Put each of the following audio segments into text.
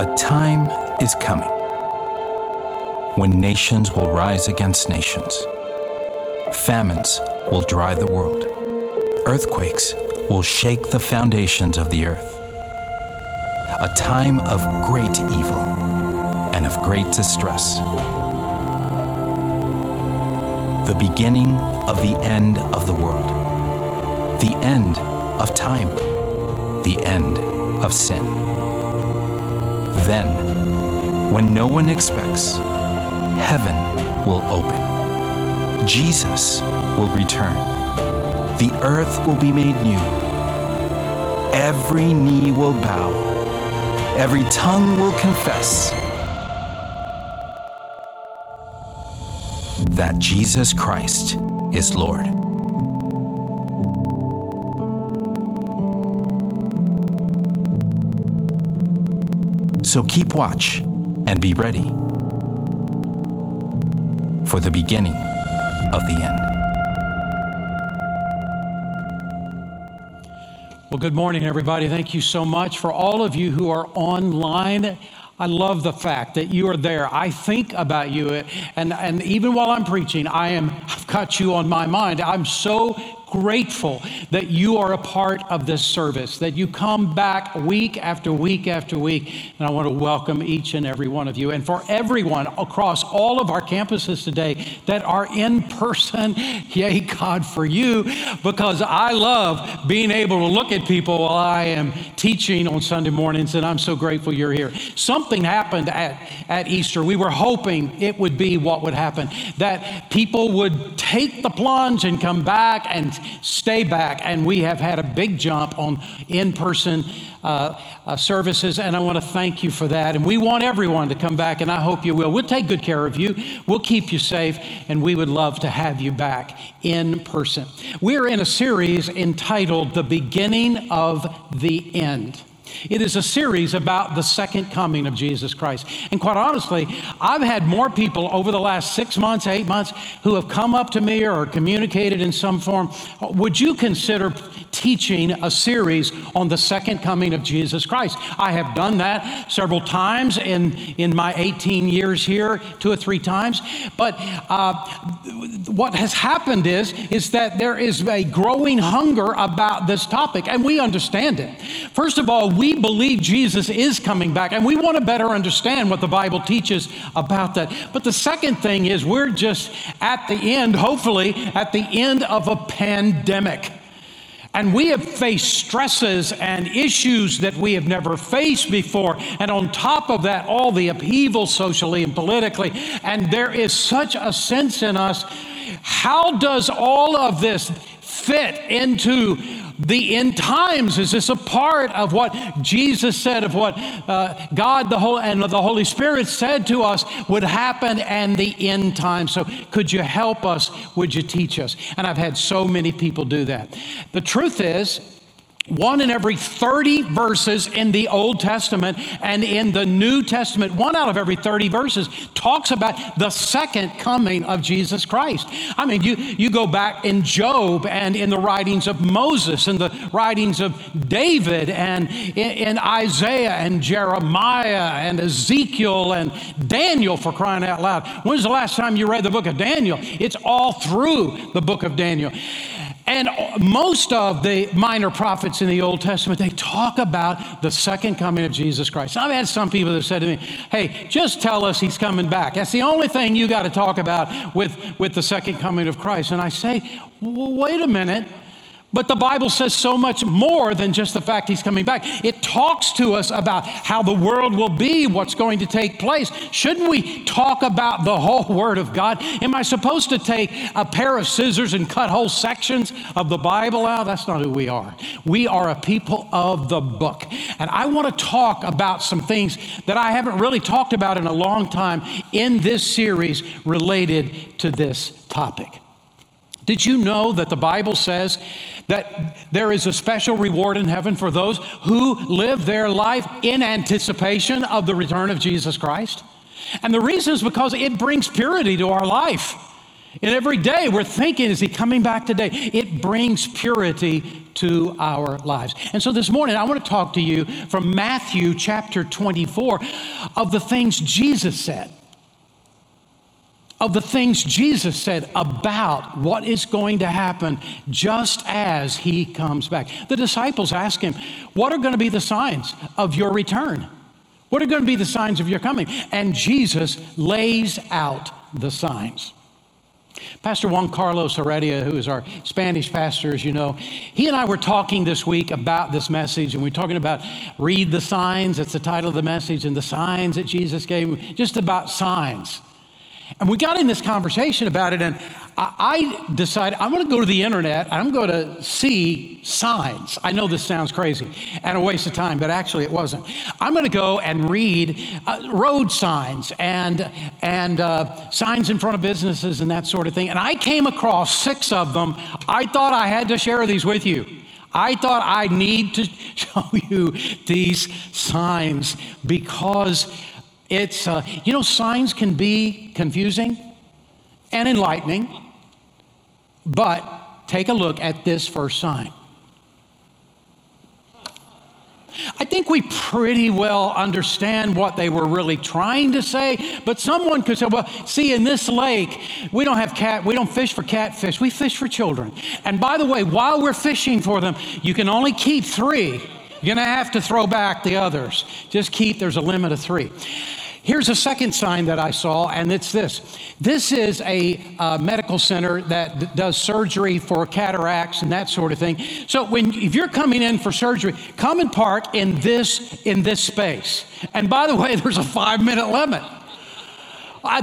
A time is coming when nations will rise against nations. Famines will dry the world. Earthquakes will shake the foundations of the earth. A time of great evil and of great distress. The beginning of the end of the world. The end of time. The end of sin. Then, when no one expects, heaven will open. Jesus will return. The earth will be made new. Every knee will bow. Every tongue will confess that Jesus Christ is Lord. So keep watch and be ready for the beginning of the end. Well, good morning, everybody. Thank you so much. For all of you who are online, I love the fact that you are there. I think about you, and even while I'm preaching, I've got you on my mind. I'm so grateful that you are a part of this service, that you come back week after week after week, and I want to welcome each and every one of you. And for everyone across all of our campuses today that are in person, yay God for you, because I love being able to look at people while I am teaching on Sunday mornings, and I'm so grateful you're here. Something happened at Easter. We were hoping it would be what would happen, that people would take the plunge and come back and stay back, and we have had a big jump on in-person services, and I want to thank you for that. And we want everyone to come back, and I hope you will. We'll take good care of you. We'll keep you safe, and we would love to have you back in person. We're in a series entitled The Beginning of the End. It is a series about the second coming of Jesus Christ. And quite honestly, I've had more people over the last 6 months, 8 months, who have come up to me or communicated in some form, would you consider teaching a series on the second coming of Jesus Christ? I have done that several times in my 18 years here, 2 or 3 times. But what has happened is that there is a growing hunger about this topic, and we understand it. First of all, we believe Jesus is coming back, and we want to better understand what the Bible teaches about that. But the second thing is we're just at the end, hopefully, at the end of a pandemic. And we have faced stresses and issues that we have never faced before. And on top of that, all the upheaval socially and politically. And there is such a sense in us, how does all of this fit into the end times? Is this a part of what Jesus said, of what God and the Holy Spirit said to us would happen and the end times? So could you help us? Would you teach us? And I've had so many people do that. The truth is, 1 in every 30 verses in the Old Testament and in the New Testament, 1 out of every 30 verses talks about the second coming of Jesus Christ. I mean, you go back in Job and in the writings of Moses and the writings of David and in Isaiah and Jeremiah and Ezekiel and Daniel, for crying out loud. When's the last time you read the book of Daniel? It's all through the book of Daniel. And most of the minor prophets in the Old Testament, they talk about the second coming of Jesus Christ. I've had some people that said to me, hey, just tell us he's coming back. That's the only thing you got to talk about with the second coming of Christ. And I say, wait a minute. But the Bible says so much more than just the fact he's coming back. It talks to us about how the world will be, what's going to take place. Shouldn't we talk about the whole Word of God? Am I supposed to take a pair of scissors and cut whole sections of the Bible out? That's not who we are. We are a people of the book. And I want to talk about some things that I haven't really talked about in a long time in this series related to this topic. Did you know that the Bible says that there is a special reward in heaven for those who live their life in anticipation of the return of Jesus Christ? And the reason is because it brings purity to our life. And every day we're thinking, is he coming back today? It brings purity to our lives. And so this morning I want to talk to you from Matthew chapter 24 of the things Jesus said. Of the things Jesus said about what is going to happen just as he comes back. The disciples asked him, what are going to be the signs of your return? What are going to be the signs of your coming? And Jesus lays out the signs. Pastor Juan Carlos Heredia, who is our Spanish pastor, as you know, he and I were talking this week about this message, and we're talking about read the signs. That's the title of the message, and the signs that Jesus gave, just about signs. And we got in this conversation about it, and I decided I'm going to go to the internet. I'm going to see signs. I know this sounds crazy and a waste of time, but actually it wasn't. I'm going to go and read road signs and signs in front of businesses and that sort of thing. And I came across 6 of them. I thought I had to share these with you. I thought I need to show you these signs because it's, signs can be confusing and enlightening, but take a look at this first sign. I think we pretty well understand what they were really trying to say, but someone could say, well, see, in this lake, we don't fish for catfish, we fish for children. And by the way, while we're fishing for them, you can only keep 3. You're going to have to throw back the others. There's a limit of 3. Here's a second sign that I saw, and it's this. This is a medical center that does surgery for cataracts and that sort of thing. So if you're coming in for surgery, come and park in this space. And by the way, there's a 5-minute limit.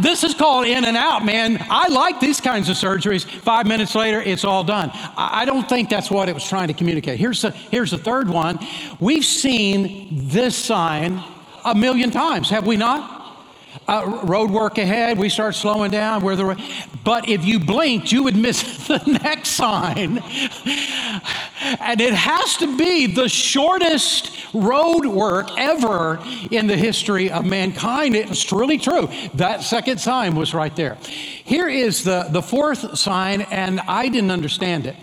This is called in and out, man. I like these kinds of surgeries. 5 minutes later, it's all done. I don't think that's what it was trying to communicate. Here's the third one. We've seen this sign 1,000,000 times, have we not? Road work ahead, we start slowing down. But if you blinked, you would miss the next sign. And it has to be the shortest road work ever in the history of mankind. It's really true. That second sign was right there. Here is the fourth sign, and I didn't understand it.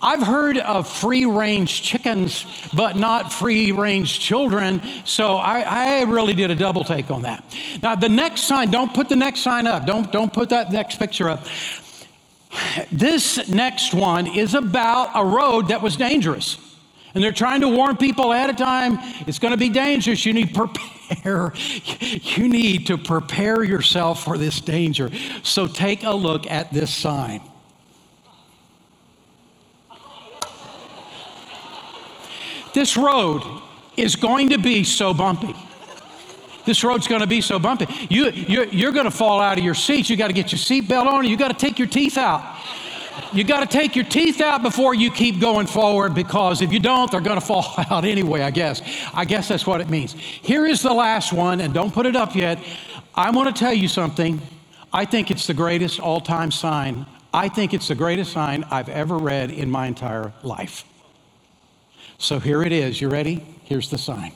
I've heard of free-range chickens, but not free-range children, so I really did a double take on that. Now, the next sign, don't put the next sign up. Don't put that next picture up. This next one is about a road that was dangerous, and they're trying to warn people ahead of time, it's going to be dangerous. You need to prepare yourself for this danger. So take a look at this sign. This road is going to be so bumpy. This road's going to be so bumpy. You're going to fall out of your seat. You got to get your seatbelt on. You got to take your teeth out. You got to take your teeth out before you keep going forward, because if you don't, they're going to fall out anyway, I guess. I guess that's what it means. Here is the last one, and don't put it up yet. I want to tell you something. I think it's the greatest all-time sign. I think it's the greatest sign I've ever read in my entire life. So here it is. You ready? Here's the sign.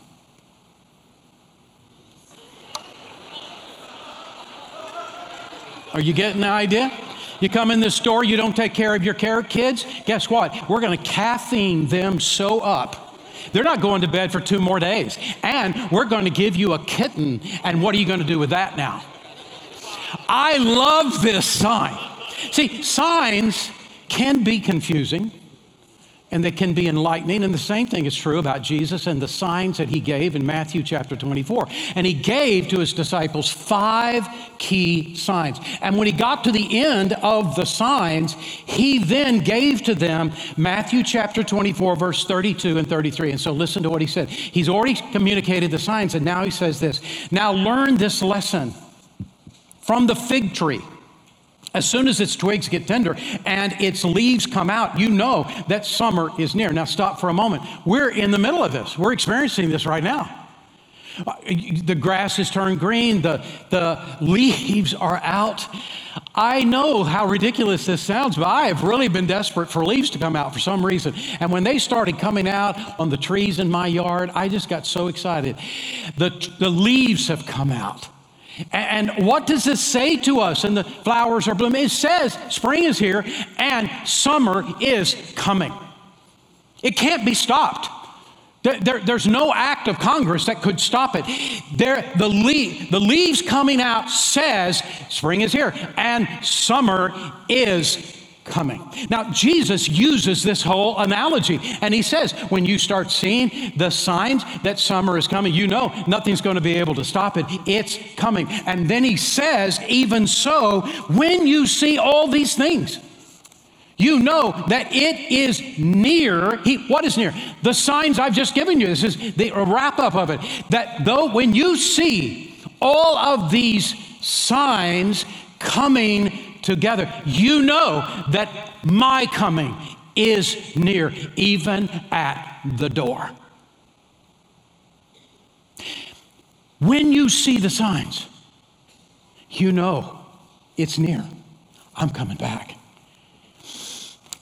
Are you getting the idea? You come in this store, you don't take care of your carrot kids, guess what? We're going to caffeine them so up. They're not going to bed for 2 more days. And we're going to give you a kitten, and what are you going to do with that now? I love this sign. See, signs can be confusing, and they can be enlightening. And the same thing is true about Jesus and the signs that he gave in Matthew chapter 24. And he gave to his disciples 5 key signs. And when he got to the end of the signs, he then gave to them Matthew chapter 24, verse 32 and 33. And so listen to what he said. He's already communicated the signs, and now he says this. Now learn this lesson from the fig tree. As soon as its twigs get tender and its leaves come out, you know that summer is near. Now stop for a moment. We're in the middle of this. We're experiencing this right now. The grass has turned green. The leaves are out. I know how ridiculous this sounds, but I have really been desperate for leaves to come out for some reason. And when they started coming out on the trees in my yard, I just got so excited. The leaves have come out. And what does this say to us? And the flowers are blooming. It says spring is here and summer is coming. It can't be stopped. There's no act of Congress that could stop it. The leaves coming out says spring is here and summer is coming. Now, Jesus uses this whole analogy, and he says, when you start seeing the signs that summer is coming, you know nothing's going to be able to stop it. It's coming. And then he says, even so, when you see all these things, you know that it is near. What is near? The signs I've just given you. This is the wrap-up of it. That though when you see all of these signs coming together, you know that my coming is near, even at the door. When you see the signs, you know it's near. I'm coming back.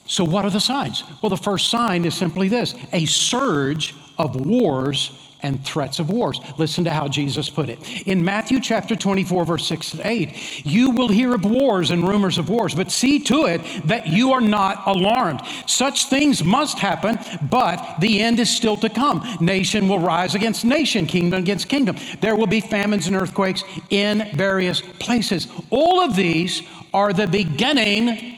So what are the signs? Well, the first sign is simply this: a surge of wars and threats of wars. Listen to how Jesus put it. In Matthew chapter 24, verse 6-8, you will hear of wars and rumors of wars, but see to it that you are not alarmed. Such things must happen, but the end is still to come. Nation will rise against nation, kingdom against kingdom. There will be famines and earthquakes in various places. All of these are the beginning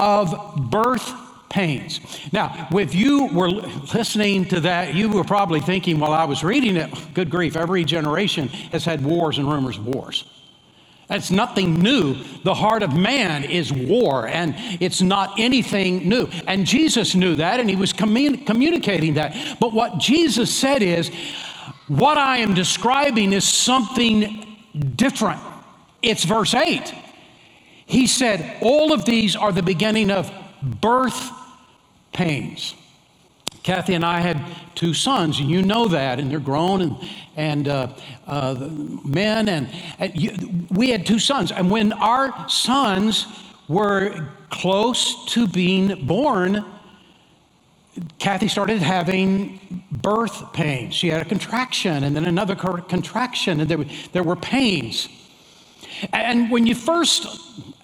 of birth pains. Now, if you were listening to that, you were probably thinking while I was reading it, good grief, every generation has had wars and rumors of wars. That's nothing new. The heart of man is war, and it's not anything new. And Jesus knew that, and he was communicating that. But what Jesus said is, what I am describing is something different. It's verse 8. He said, all of these are the beginning of birth pains. Kathy and I had two sons, and you know that, and they're grown and men, we had two sons. And when our sons were close to being born, Kathy started having birth pains. She had a contraction, and then another contraction, and there were pains. And when you first,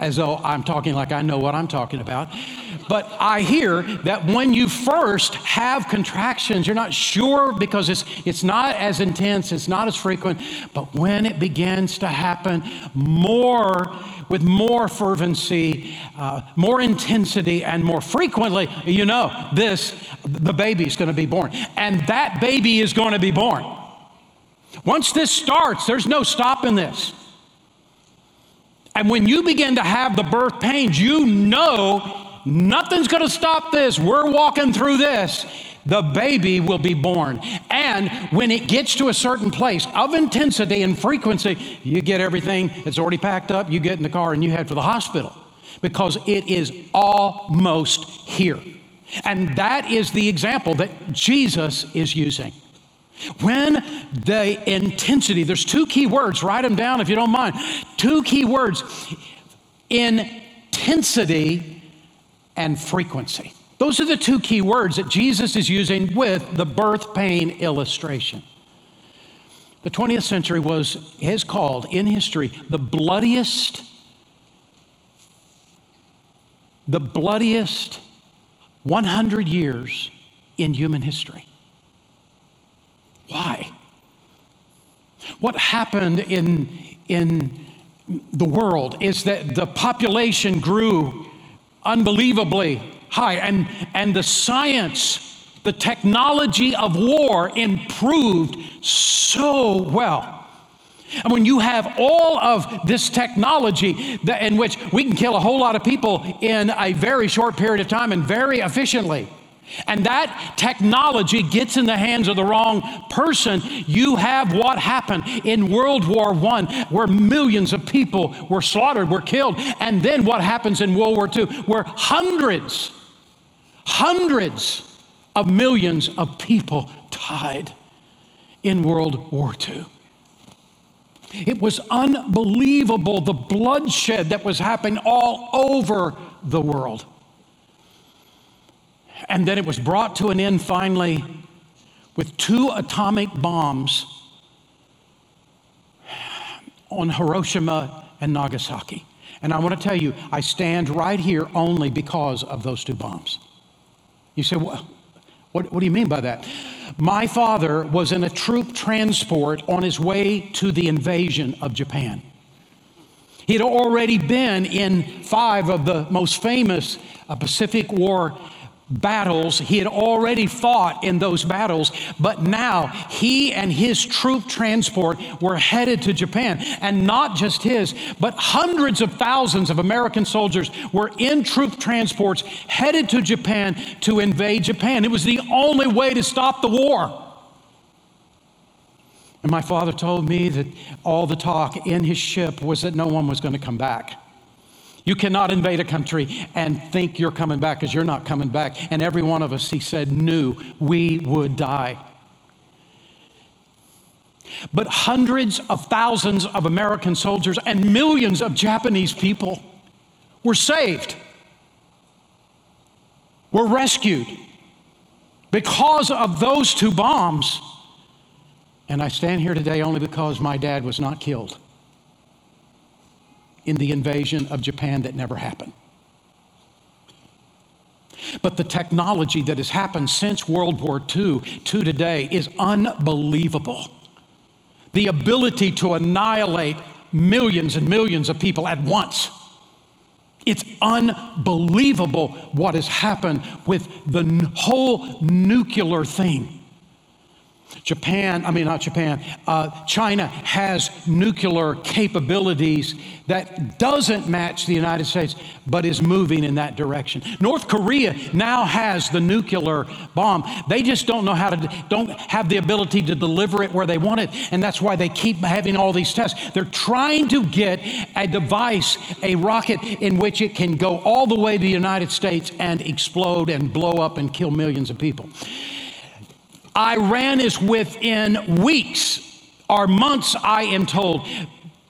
as though I'm talking like I know what I'm talking about, but I hear that when you first have contractions, you're not sure because it's not as intense, it's not as frequent, but when it begins to happen with more fervency, more intensity, and more frequently, you know the baby's going to be born. And that baby is going to be born. Once this starts, there's no stopping this. And when you begin to have the birth pains, you know nothing's going to stop this. We're walking through this. The baby will be born. And when it gets to a certain place of intensity and frequency, you get everything that's already packed up, you get in the car, and you head for the hospital because it is almost here. And that is the example that Jesus is using. When the intensity, there's two key words, write them down if you don't mind. Two key words, intensity and frequency. Those are the two key words that Jesus is using with the birth pain illustration. The 20th century is called in history the bloodiest 100 years in human history. Why? What happened in the world is that the population grew unbelievably high, and the science, the technology of war improved so well. And when you have all of this technology in which we can kill a whole lot of people in a very short period of time and very efficiently, and that technology gets in the hands of the wrong person, you have what happened in World War I, where millions of people were slaughtered, were killed. And then what happens in World War II, where hundreds of millions of people died in World War II. It was unbelievable, the bloodshed that was happening all over the world. And then it was brought to an end finally with two atomic bombs on Hiroshima and Nagasaki. And I want to tell you, I stand right here only because of those two bombs. You say, what do you mean by that? My father was in a troop transport on his way to the invasion of Japan. He had already been in 5 of the most famous Pacific War battles. He had already fought in those battles, but now he and his troop transport were headed to Japan, and not just his, but hundreds of thousands of American soldiers were in troop transports headed to Japan to invade Japan. It was the only way to stop the war. And my father told me that all the talk in his ship was that no one was going to come back. You cannot invade a country and think you're coming back, because you're not coming back. And every one of us, he said, knew we would die. But hundreds of thousands of American soldiers and millions of Japanese people were saved, were rescued because of those two bombs. And I stand here today only because my dad was not killed in the invasion of Japan that never happened. But the technology that has happened since World War II to today is unbelievable. The ability to annihilate millions and millions of people at once. It's unbelievable what has happened with the whole nuclear thing. China has nuclear capabilities that doesn't match the United States, but is moving in that direction. North Korea now has the nuclear bomb. They just don't have the ability to deliver it where they want it, and that's why they keep having all these tests. They're trying to get a device, a rocket, in which it can go all the way to the United States and explode and blow up and kill millions of people. Iran is within weeks or months, I am told,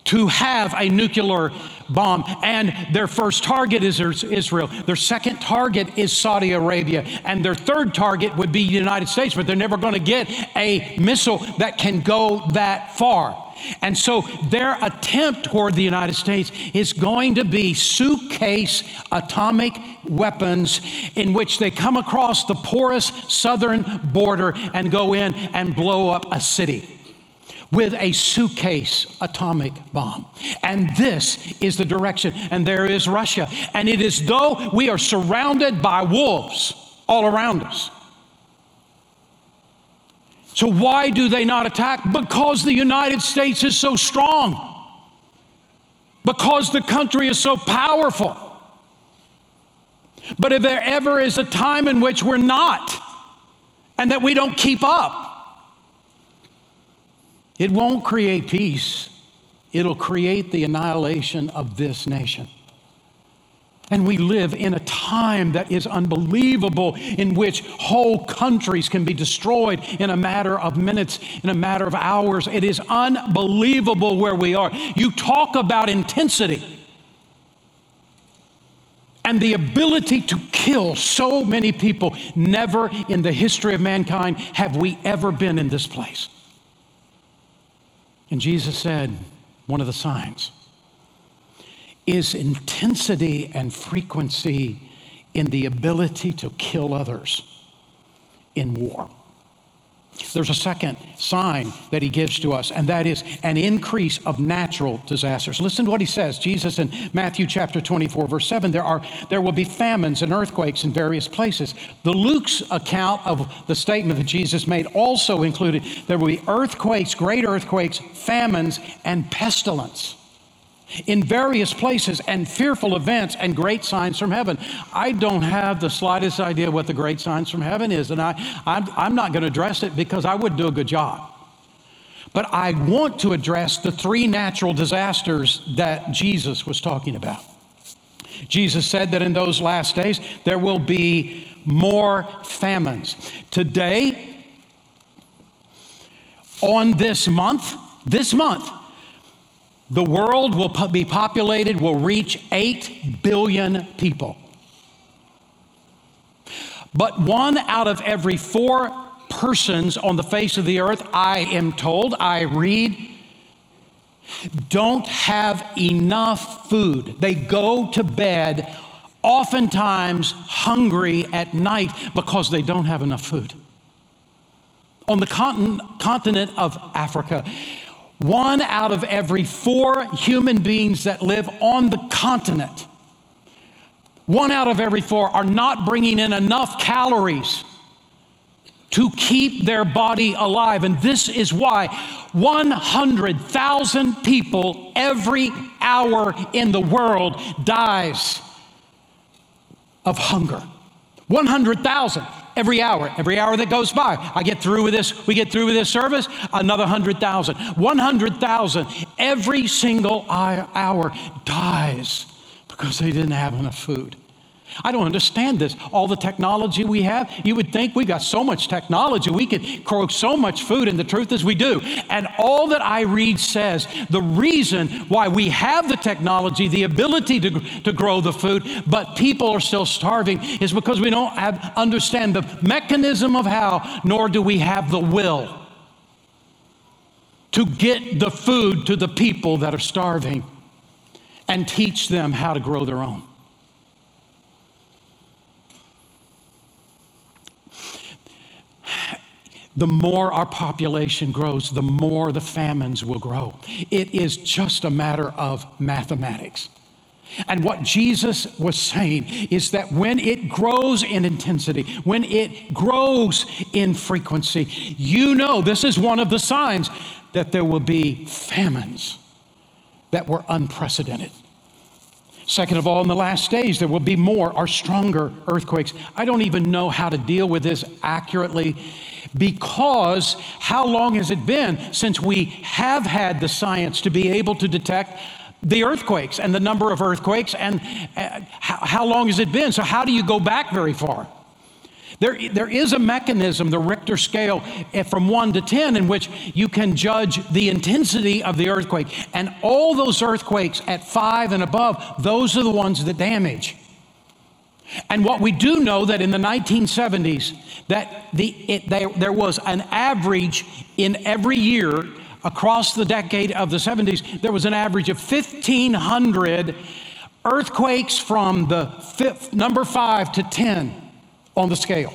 to have a nuclear bomb. And their first target is Israel. Their second target is Saudi Arabia. And their third target would be the United States, but they're never going to get a missile that can go that far. And so their attempt toward the United States is going to be suitcase atomic weapons, in which they come across the porous southern border and go in and blow up a city with a suitcase atomic bomb. And this is the direction. And there is Russia. And it is though we are surrounded by wolves all around us. So why do they not attack? Because the United States is so strong. Because the country is so powerful. But if there ever is a time in which we're not, and that we don't keep up, it won't create peace. It'll create the annihilation of this nation. And we live in a time that is unbelievable, in which whole countries can be destroyed in a matter of minutes, in a matter of hours. It is unbelievable where we are. You talk about intensity and the ability to kill so many people. Never in the history of mankind have we ever been in this place. And Jesus said, one of the signs is intensity and frequency in the ability to kill others in war. There's a second sign that he gives to us, and that is an increase of natural disasters. Listen to what he says, Jesus, in Matthew chapter 24, verse 7, there will be famines and earthquakes in various places. The Luke's account of the statement that Jesus made also included there will be earthquakes, great earthquakes, famines, and pestilence in various places, and fearful events and great signs from heaven. I don't have the slightest idea what the great signs from heaven is, and I'm not going to address it because I wouldn't do a good job. But I want to address the 3 natural disasters that Jesus was talking about. Jesus said that in those last days, there will be more famines. Today, on this month, the world will be populated, will reach 8 billion people. But 1 out of every 4 persons on the face of the earth, I am told, I read, don't have enough food. They go to bed oftentimes hungry at night because they don't have enough food. On the continent of Africa, 1 out of every 4 human beings that live on the continent, 1 out of every 4 are not bringing in enough calories to keep their body alive. And this is why 100,000 people every hour in the world dies of hunger. 100,000 every hour that goes by. I get through with this, we get through with this service, another 100,000. 100,000 every single hour dies because they didn't have enough food. I don't understand this. All the technology we have, you would think we got so much technology, we could grow so much food, and the truth is we do. And all that I read says the reason why we have the technology, the ability to grow the food, but people are still starving is because we don't understand the mechanism of how, nor do we have the will to get the food to the people that are starving and teach them how to grow their own. The more our population grows, the more the famines will grow. It is just a matter of mathematics. And what Jesus was saying is that when it grows in intensity, when it grows in frequency, you know this is one of the signs that there will be famines that were unprecedented. Second of all, in the last days, there will be more or stronger earthquakes. I don't even know how to deal with this accurately because how long has it been since we have had the science to be able to detect the earthquakes and the number of earthquakes, and how long has it been? So how do you go back very far? There is a mechanism, the Richter scale from 1 to 10, in which you can judge the intensity of the earthquake. And all those earthquakes at 5 and above, those are the ones that damage. And what we do know that in the 1970s, that there was an average in every year across the decade of the 70s, there was an average of 1,500 earthquakes from the number 5 to 10. On the scale.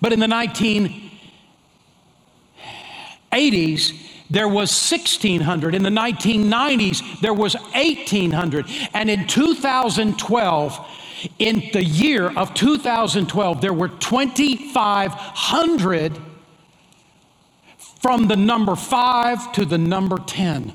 But in the 1980s, there was 1,600. In the 1990s, there was 1,800. And in 2012, in the year of 2012, there were 2,500 from the number 5 to the number 10.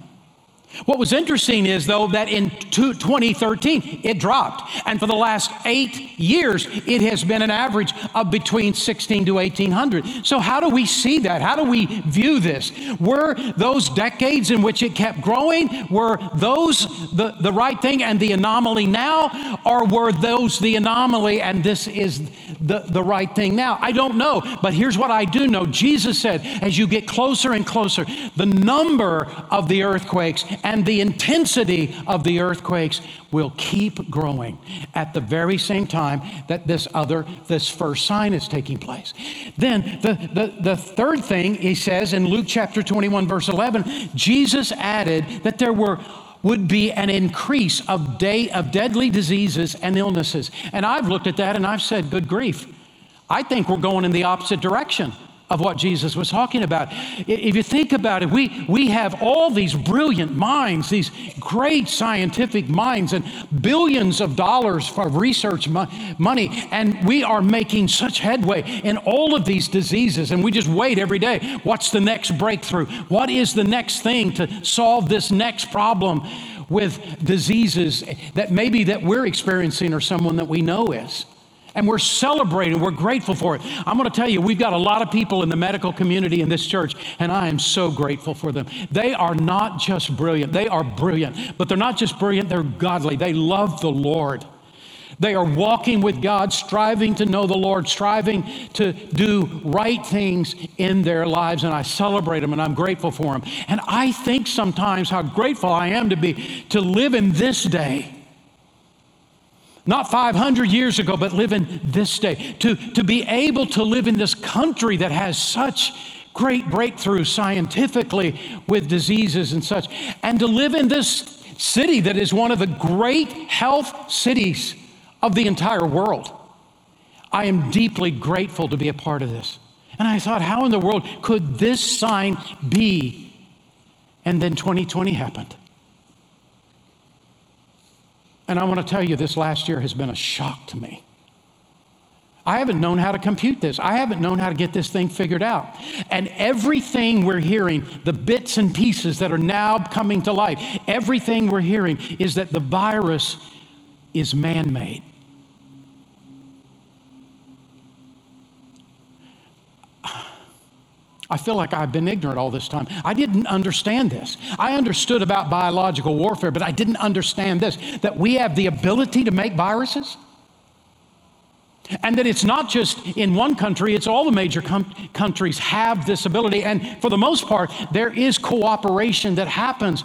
What was interesting is, though, that in 2013, it dropped. And for the last 8 years, it has been an average of between 1,600 to 1,800. So how do we see that? How do we view this? Were those decades in which it kept growing, were those the right thing and the anomaly now? Or were those the anomaly and this is the right thing now? I don't know. But here's what I do know. Jesus said, as you get closer and closer, the number of the earthquakes and the intensity of the earthquakes will keep growing at the very same time that this first sign is taking place. Then the third thing he says in Luke chapter 21, verse 11, Jesus added that there would be an increase of deadly diseases and illnesses. And I've looked at that and I've said, good grief. I think we're going in the opposite direction of what Jesus was talking about. If you think about it, we have all these brilliant minds, these great scientific minds, and billions of dollars for research money, and we are making such headway in all of these diseases, and we just wait every day. What's the next breakthrough? What is the next thing to solve this next problem with diseases that maybe that we're experiencing or someone that we know is? And we're celebrating, we're grateful for it. I'm going to tell you, we've got a lot of people in the medical community in this church, and I am so grateful for them. They are not just brilliant, they are brilliant. But they're not just brilliant, they're godly. They love the Lord. They are walking with God, striving to know the Lord, striving to do right things in their lives, and I celebrate them, and I'm grateful for them. And I think sometimes how grateful I am to live in this day. Not 500 years ago, but live in this day. To be able to live in this country that has such great breakthroughs scientifically with diseases and such. And to live in this city that is one of the great health cities of the entire world, I am deeply grateful to be a part of this. And I thought, how in the world could this sign be? And then 2020 happened. And I want to tell you, this last year has been a shock to me. I haven't known how to compute this. I haven't known how to get this thing figured out. And everything we're hearing, the bits and pieces that are now coming to life, everything we're hearing is that the virus is man-made. I feel like I've been ignorant all this time. I didn't understand this. I understood about biological warfare, but I didn't understand this, that we have the ability to make viruses, and that it's not just in one country, it's all the major countries have this ability, and for the most part, there is cooperation that happens.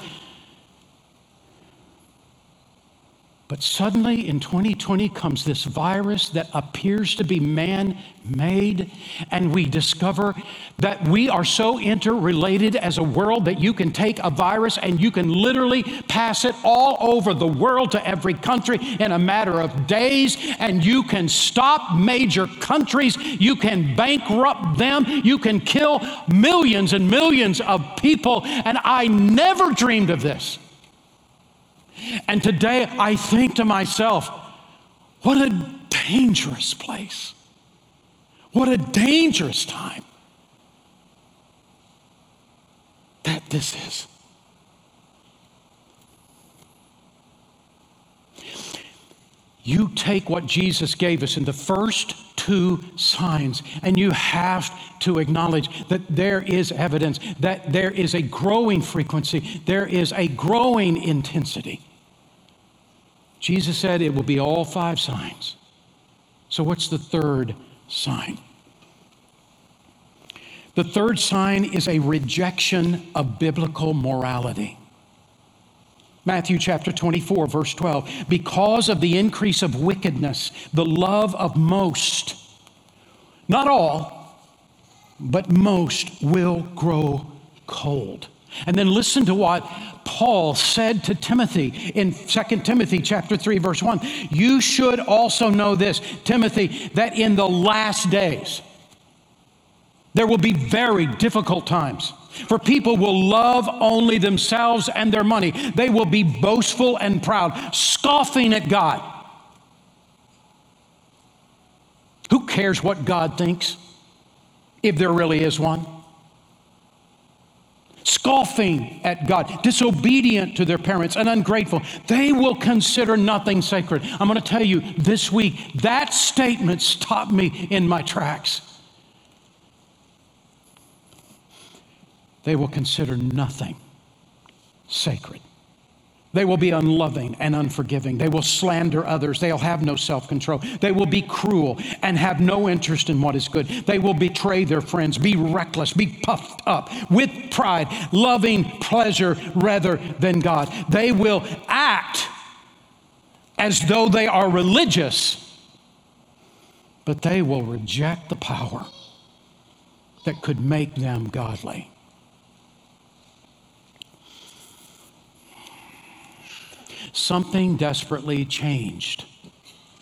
But suddenly in 2020 comes this virus that appears to be man-made, and we discover that we are so interrelated as a world that you can take a virus and you can literally pass it all over the world to every country in a matter of days, and you can stop major countries, you can bankrupt them, you can kill millions and millions of people, and I never dreamed of this. And today I think to myself, what a dangerous place. What a dangerous time that this is. You take what Jesus gave us in the first two signs, and you have to acknowledge that there is evidence, that there is a growing frequency, there is a growing intensity. Jesus said it will be all five signs. So what's the third sign? The third sign is a rejection of biblical morality. Matthew chapter 24, verse 12, because of the increase of wickedness, the love of most, not all, but most will grow cold. And then listen to what Paul said to Timothy in 2 Timothy chapter 3, verse 1. You should also know this, Timothy, that in the last days, there will be very difficult times. For people will love only themselves and their money. They will be boastful and proud, scoffing at God. Who cares what God thinks, if there really is one? Scoffing at God, disobedient to their parents and ungrateful. They will consider nothing sacred. I'm going to tell you this week, that statement stopped me in my tracks. They will consider nothing sacred. They will be unloving and unforgiving. They will slander others. They'll have no self-control. They will be cruel and have no interest in what is good. They will betray their friends, be reckless, be puffed up with pride, loving pleasure rather than God. They will act as though they are religious, but they will reject the power that could make them godly. Something desperately changed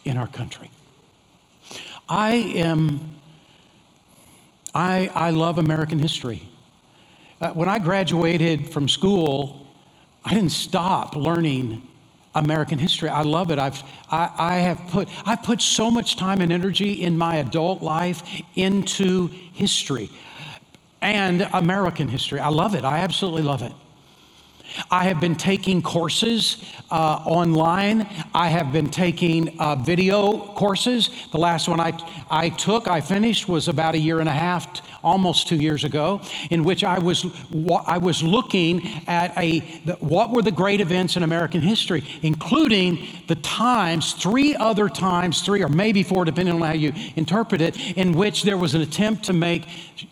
in our country. I love American history. When I graduated from school, I didn't stop learning American history. I love it. I have put so much time and energy in my adult life into history and American history. I love it. I absolutely love it. I have been taking courses online. I have been taking video courses. The last one I finished, was about a year and a half, almost 2 years ago, in which I was looking at what were the great events in American history, including the times, three or maybe four, depending on how you interpret it, in which there was an attempt to make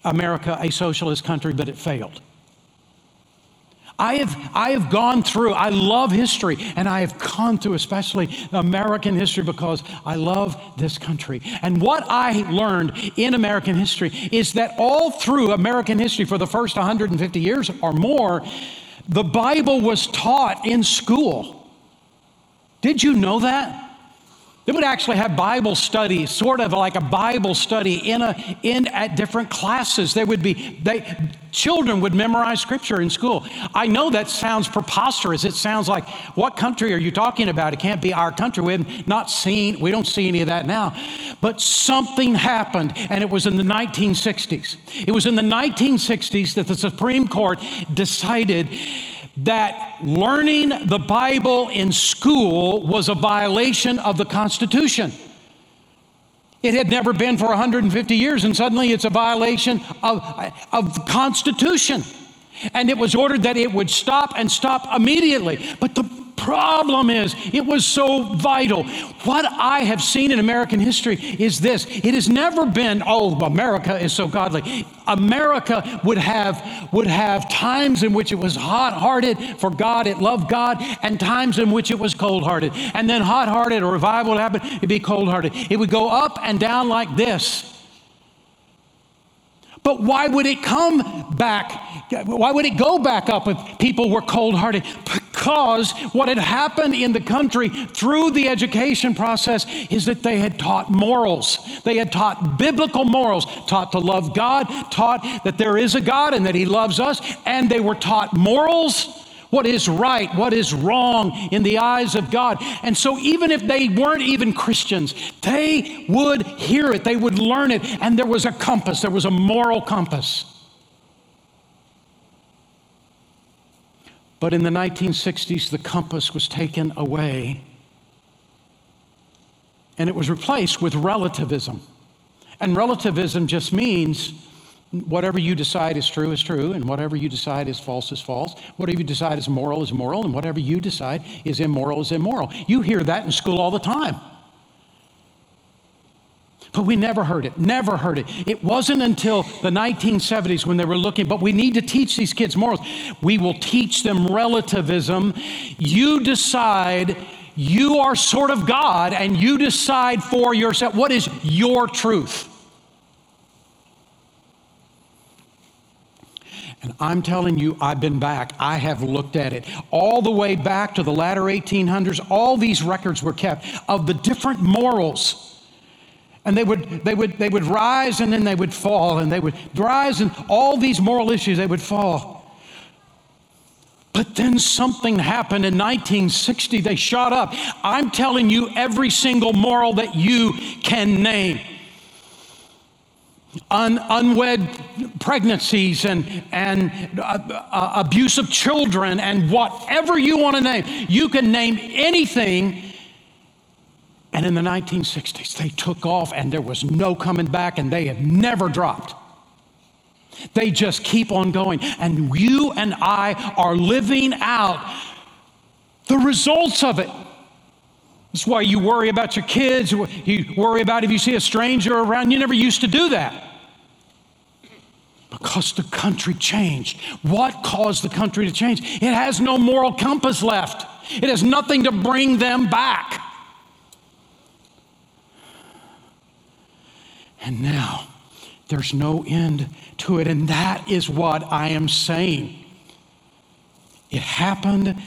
America a socialist country, but it failed. I have gone through, I love history, and I have come to especially American history because I love this country. And what I learned in American history is that all through American history for the first 150 years or more, the Bible was taught in school. Did you know that? They would actually have Bible study, sort of like a Bible study at different classes. Children would memorize scripture in school. I know that sounds preposterous. It sounds like, what country are you talking about? It can't be our country. We don't see any of that now. But something happened, and it was in the 1960s. It was in the 1960s that the Supreme Court decided that learning the Bible in school was a violation of the Constitution. It had never been for 150 years, and suddenly it's a violation of the Constitution. And it was ordered that it would stop immediately. But the problem is, it was so vital. What I have seen in American history is this. It has never been, oh, America is so godly. America would have times in which it was hot-hearted for God, it loved God, and times in which it was cold-hearted. And then hot-hearted, a revival would happen, it'd be cold-hearted. It would go up and down like this. But why would it come back? Why would it go back up if people were cold-hearted? Because what had happened in the country through the education process is that they had taught morals. They had taught biblical morals, taught to love God, taught that there is a God and that He loves us, and they were taught morals, what is right, what is wrong in the eyes of God. And so even if they weren't even Christians, they would hear it, they would learn it, and there was a compass, there was a moral compass. But in the 1960s, the compass was taken away, and it was replaced with relativism. And relativism just means whatever you decide is true, and whatever you decide is false, whatever you decide is moral, and whatever you decide is immoral. You hear that in school all the time. But we never heard it. It wasn't until the 1970s when they were looking, but we need to teach these kids morals. We will teach them relativism. You decide. You are sort of God, and you decide for yourself. What is your truth? And I'm telling you, I've been back. I have looked at it. All the way back to the latter 1800s, all these records were kept of the different morals. And they would rise, and then they would fall, and they would rise, and all these moral issues, they would fall. But then something happened in 1960. They shot up. I'm telling you, every single moral that you can name. Unwed pregnancies and abuse of children and whatever you want to name. You can name anything. And in the 1960s, they took off, and there was no coming back, and they have never dropped. They just keep on going. And you and I are living out the results of it. That's why you worry about your kids. You worry about if you see a stranger around. You never used to do that. Because the country changed. What caused the country to change? It has no moral compass left. It has nothing to bring them back. And now, there's no end to it, and that is what I am saying. It happened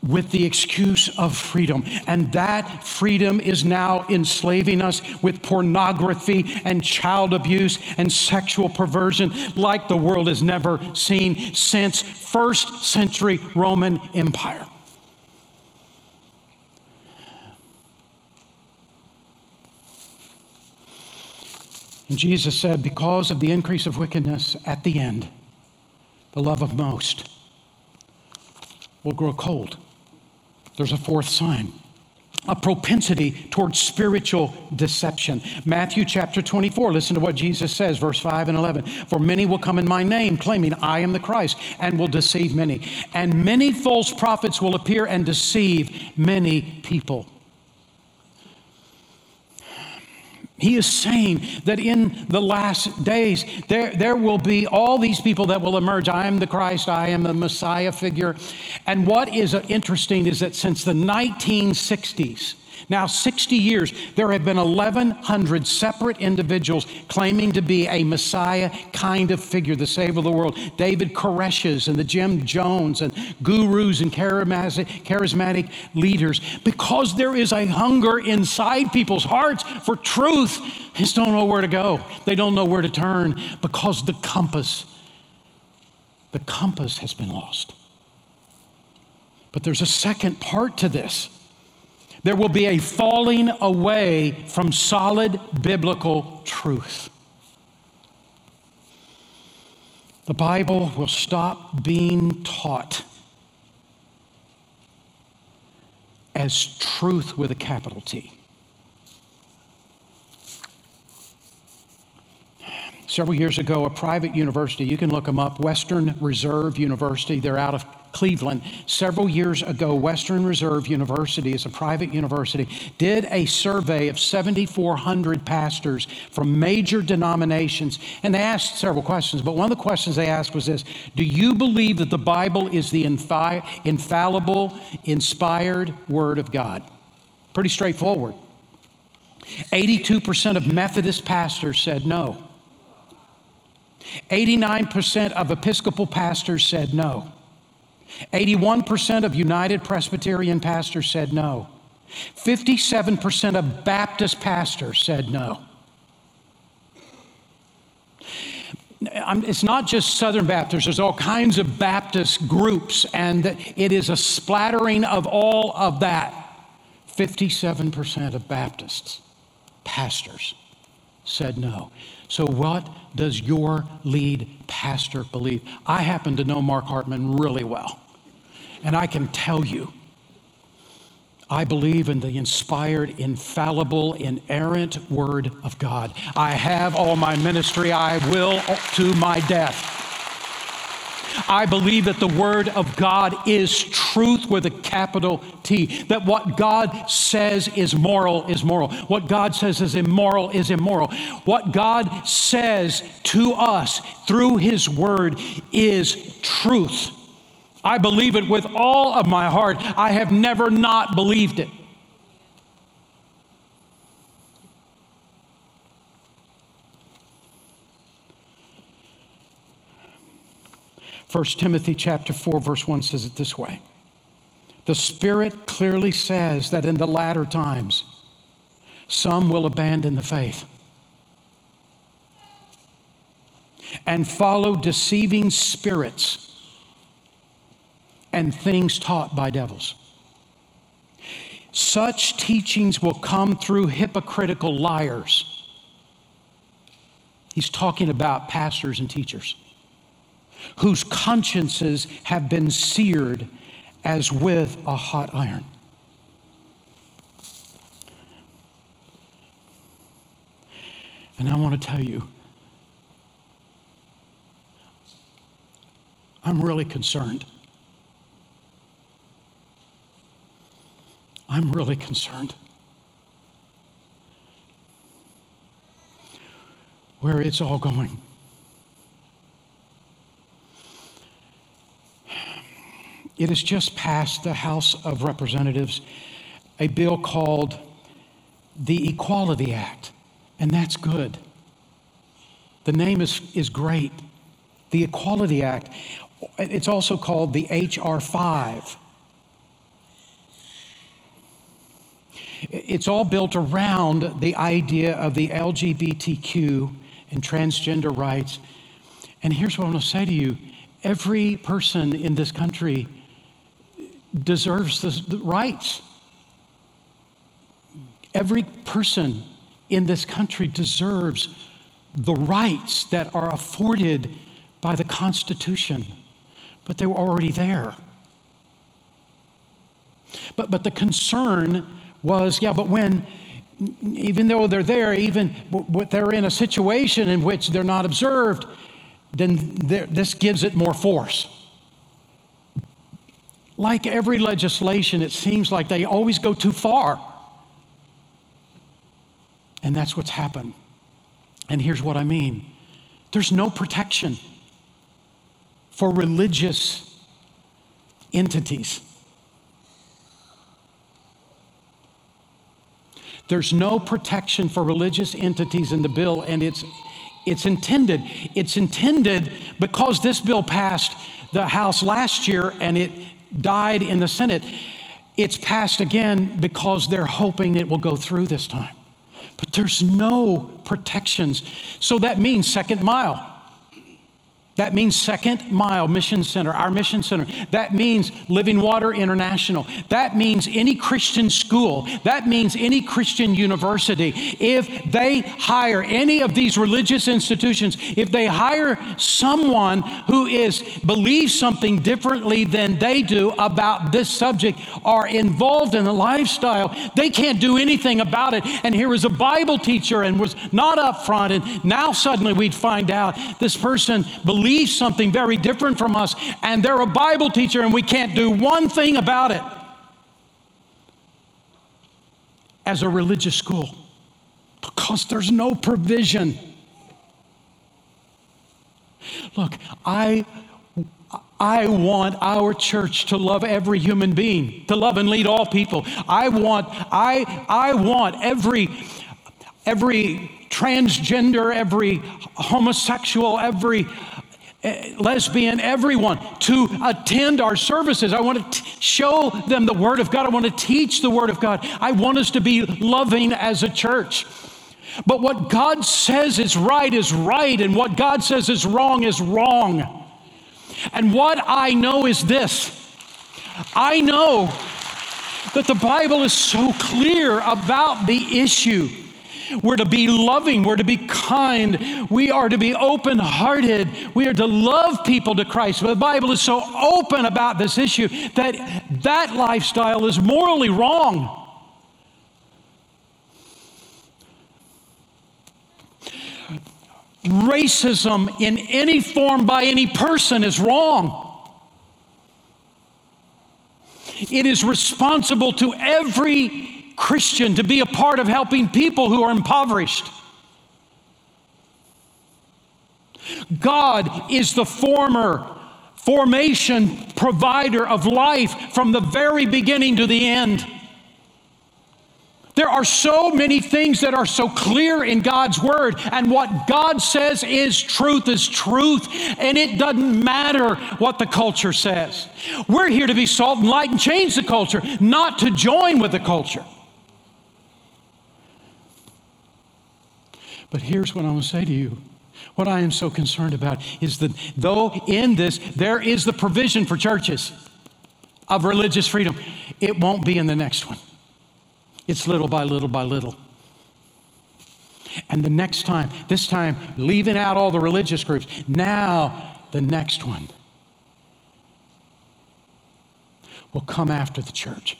with the excuse of freedom, and that freedom is now enslaving us with pornography and child abuse and sexual perversion like the world has never seen since first century Roman Empire. And Jesus said, because of the increase of wickedness at the end, the love of most will grow cold. There's a fourth sign, a propensity towards spiritual deception. Matthew chapter 24, listen to what Jesus says, verse 5 and 11. For many will come in my name, claiming I am the Christ, and will deceive many. And many false prophets will appear and deceive many people. He is saying that in the last days, there will be all these people that will emerge. I am the Christ. I am the Messiah figure. And what is interesting is that since the 1960s, now 60 years, there have been 1,100 separate individuals claiming to be a Messiah kind of figure, the savior of the world. David Koresh's and the Jim Jones and gurus and charismatic leaders, because there is a hunger inside people's hearts for truth. They just don't know where to go. They don't know where to turn because the compass has been lost. But there's a second part to this. There will be a falling away from solid biblical truth. The Bible will stop being taught as truth with a capital T. Several years ago, a private university, you can look them up, Western Reserve University, they're out of Cleveland. Several years ago, Western Reserve University, is a private university, did a survey of 7,400 pastors from major denominations, and they asked several questions, but one of the questions they asked was this: do you believe that the Bible is the infallible, inspired Word of God? Pretty straightforward. 82% of Methodist pastors said no. 89% of Episcopal pastors said no. 81% of United Presbyterian pastors said no. 57% of Baptist pastors said no. It's not just Southern Baptists. There's all kinds of Baptist groups, and it is a splattering of all of that. 57% of Baptists, pastors, said no. So what does your lead pastor believe? I happen to know Mark Hartman really well, and I can tell you, I believe in the inspired, infallible, inerrant Word of God. I have all my ministry. I will to my death. I believe that the Word of God is truth with a capital T, that what God says is moral is moral. What God says is immoral is immoral. What God says to us through His Word is truth. I believe it with all of my heart. I have never not believed it. First Timothy chapter 4, verse 1 says it this way: the Spirit clearly says that in the latter times, some will abandon the faith and follow deceiving spirits and things taught by devils. Such teachings will come through hypocritical liars. He's talking about pastors and teachers whose consciences have been seared as with a hot iron. And I want to tell you, I'm really concerned. I'm really concerned. Where it's all going. It has just passed the House of Representatives a bill called the Equality Act, and that's good. The name is great, the Equality Act. It's also called the H.R. 5. It's all built around the idea of the LGBTQ and transgender rights. And here's what I'm going to say to you. Every person in this country deserves the rights. Every person in this country deserves the rights that are afforded by the Constitution, but they were already there. But the concern was, yeah, but when, even though they're there, even they're in a situation in which they're not observed, then this gives it more force. Like every legislation, it seems like they always go too far. And that's what's happened. And here's what I mean. There's no protection for religious entities. There's no protection for religious entities in the bill, and it's intended because this bill passed the House last year and it died in the Senate. It's passed again because they're hoping it will go through this time. But there's no protections. So that means second mile. That means Second Mile Mission Center, our mission center. That means Living Water International. That means any Christian school. That means any Christian university. If they hire any of these religious institutions, if they hire someone who believes something differently than they do about this subject, are involved in the lifestyle, they can't do anything about it. And here is a Bible teacher and was not up front, and now suddenly we'd find out this person believes something very different from us, and they're a Bible teacher, and we can't do one thing about it. As a religious school, because there's no provision. Look, I want our church to love every human being, to love and lead all people. I want every transgender, every homosexual, every lesbian, everyone to attend our services. I want to show them the Word of God. I want to teach the Word of God. I want us to be loving as a church. But what God says is right, and what God says is wrong is wrong. And what I know is this. I know that the Bible is so clear about the issue. We're to be loving. We're to be kind. We are to be open-hearted. We are to love people to Christ. But the Bible is so open about this issue that lifestyle is morally wrong. Racism in any form by any person is wrong. It is responsible to every Christian to be a part of helping people who are impoverished. God is the formation provider of life from the very beginning to the end. There are so many things that are so clear in God's Word, and what God says is truth, and it doesn't matter what the culture says. We're here to be salt and light and change the culture, not to join with the culture. But here's what I want to say to you. What I am so concerned about is that though in this there is the provision for churches of religious freedom, it won't be in the next one. It's little by little by little. And the next time, this time leaving out all the religious groups, now the next one will come after the church.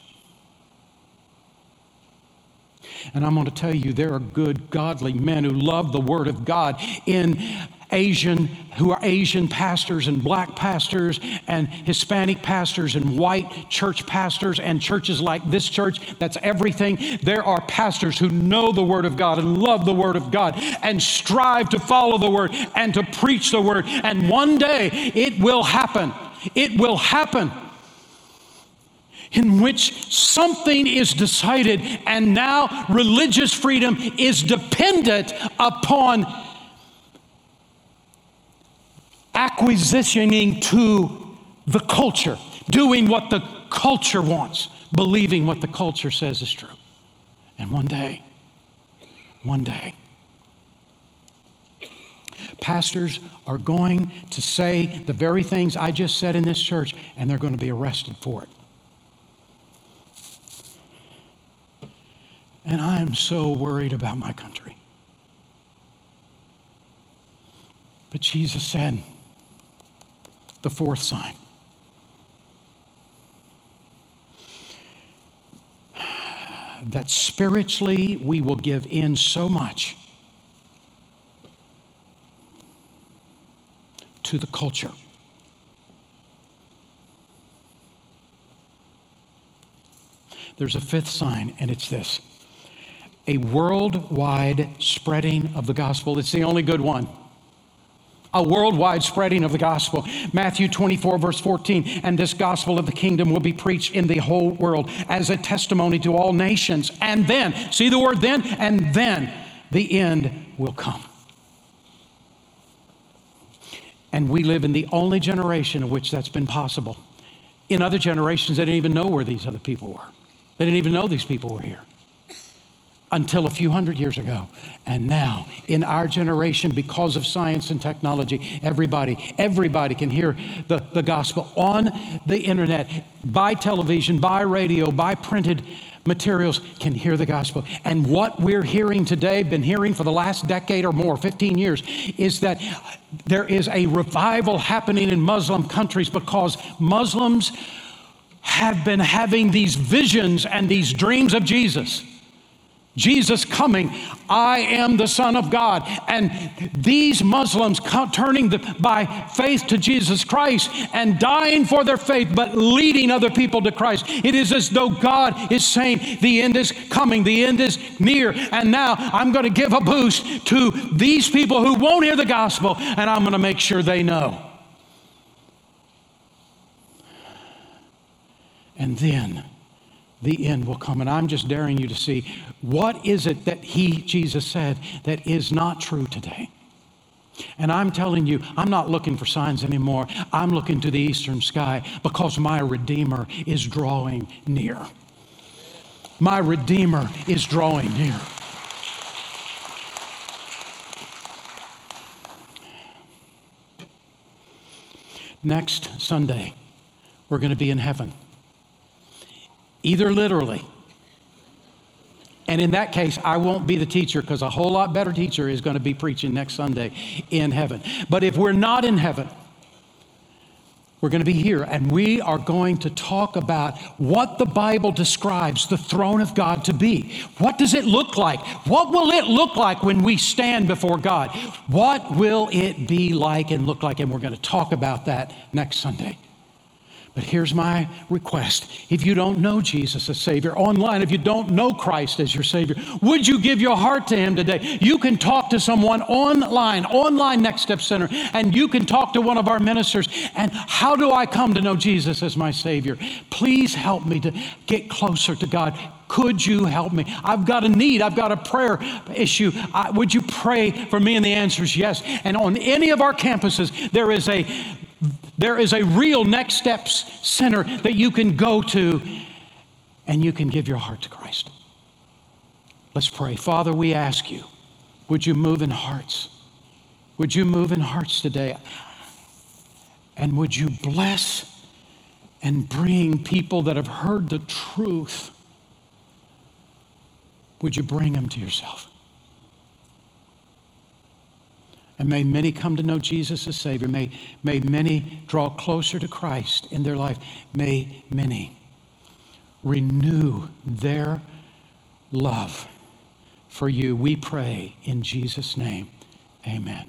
And I'm going to tell you, there are good, godly men who love the Word of God who are Asian pastors and black pastors and Hispanic pastors and white church pastors and churches like this church. That's everything. There are pastors who know the Word of God and love the Word of God and strive to follow the Word and to preach the Word. And one day it will happen. It will happen. In which something is decided, and now religious freedom is dependent upon acquisitioning to the culture, doing what the culture wants, believing what the culture says is true. And one day, pastors are going to say the very things I just said in this church, and they're going to be arrested for it. And I am so worried about my country. But Jesus said, the fourth sign. That spiritually we will give in so much to the culture . There's a fifth sign, and it's this. a worldwide spreading of the gospel. It's the only good one. A worldwide spreading of the gospel. Matthew 24, verse 14, and this gospel of the kingdom will be preached in the whole world as a testimony to all nations. And then, see the word then? And then the end will come. And we live in the only generation in which that's been possible. In other generations, they didn't even know where these other people were. They didn't even know these people were here until a few hundred years ago. And now, in our generation, because of science and technology, everybody can hear the gospel on the internet, by television, by radio, by printed materials, can hear the gospel. And what we're hearing today, been hearing for the last decade or more, 15 years, is that there is a revival happening in Muslim countries because Muslims have been having these visions and these dreams of Jesus coming, I am the Son of God. And these Muslims turning by faith to Jesus Christ and dying for their faith, but leading other people to Christ. It is as though God is saying, the end is coming, the end is near. And now I'm going to give a boost to these people who won't hear the gospel, and I'm going to make sure they know. And then the end will come. And I'm just daring you to see, what is it that Jesus said that is not true today? And I'm telling you, I'm not looking for signs anymore. I'm looking to the eastern sky because my Redeemer is drawing near. My Redeemer is drawing near. Next Sunday, we're going to be in heaven. Either literally, and in that case, I won't be the teacher because a whole lot better teacher is going to be preaching next Sunday in heaven. But if we're not in heaven, we're going to be here, and we are going to talk about what the Bible describes the throne of God to be. What does it look like? What will it look like when we stand before God? What will it be like and look like? And we're going to talk about that next Sunday. But here's my request. If you don't know Jesus as Savior, online, if you don't know Christ as your Savior, would you give your heart to Him today? You can talk to someone online Next Step Center, and you can talk to one of our ministers. And how do I come to know Jesus as my Savior? Please help me to get closer to God. Could you help me? I've got a need. I've got a prayer issue. Would you pray for me? And the answer is yes. And on any of our campuses, there is a real Next Steps Center that you can go to, and you can give your heart to Christ. Let's pray. Father, we ask you, would you move in hearts? Would you move in hearts today? And would you bless and bring people that have heard the truth? Would you bring them to yourself? And may many come to know Jesus as Savior. May many draw closer to Christ in their life. May many renew their love for you. We pray in Jesus' name. Amen.